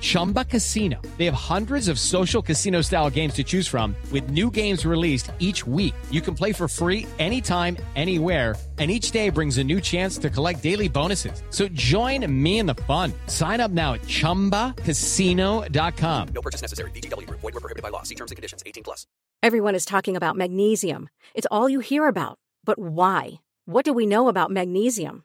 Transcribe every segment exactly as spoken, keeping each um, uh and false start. Chumba Casino. They have hundreds of social casino-style games to choose from with new games released each week. You can play for free anytime, anywhere, and each day brings a new chance to collect daily bonuses. So join me in the fun. Sign up now at chumba casino dot com. No purchase necessary. V G W. Void where prohibited by law. See terms and conditions. eighteen plus. Everyone is talking about magnesium. It's all you hear about. But why? What do we know about magnesium?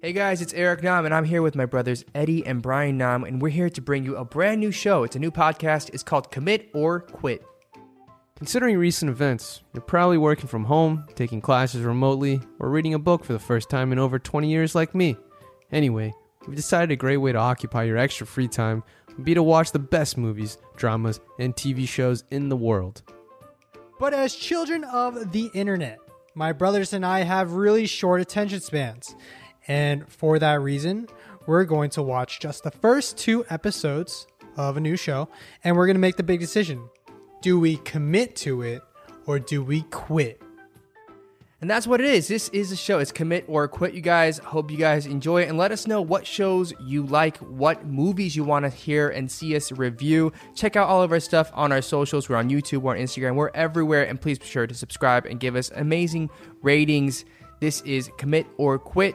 Hey guys, it's Eric Nam, and I'm here with my brothers Eddie and Brian Nam, and we're here to bring you a brand new show. It's a new podcast. It's called Commit or Quit. Considering recent events, you're probably working from home, taking classes remotely, or reading a book for the first time in over twenty years like me. Anyway, we've decided a great way to occupy your extra free time would be to watch the best movies, dramas, and T V shows in the world. But as children of the internet, my brothers and I have really short attention spans. And for that reason, we're going to watch just the first two episodes of a new show, and we're going to make the big decision. Do we commit to it, or do we quit? And that's what it is. This is the show. It's Commit or Quit, you guys. Hope you guys enjoy it. And let us know what shows you like, what movies you want to hear and see us review. Check out all of our stuff on our socials. We're on YouTube, we're on Instagram, we're everywhere. And please be sure to subscribe and give us amazing ratings. This is Commit or Quit.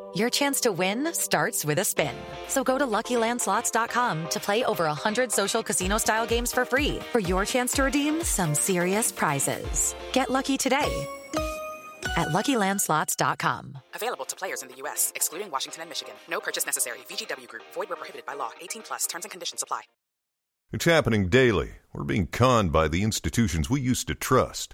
your chance to win starts with a spin. So go to lucky land slots dot com to play over one hundred social casino-style games for free for your chance to redeem some serious prizes. Get lucky today at lucky land slots dot com. Available to players in the U S, excluding Washington and Michigan. No purchase necessary. V G W Group. Void where prohibited by law. eighteen plus. Terms and conditions apply. It's happening daily. We're being conned by the institutions we used to trust.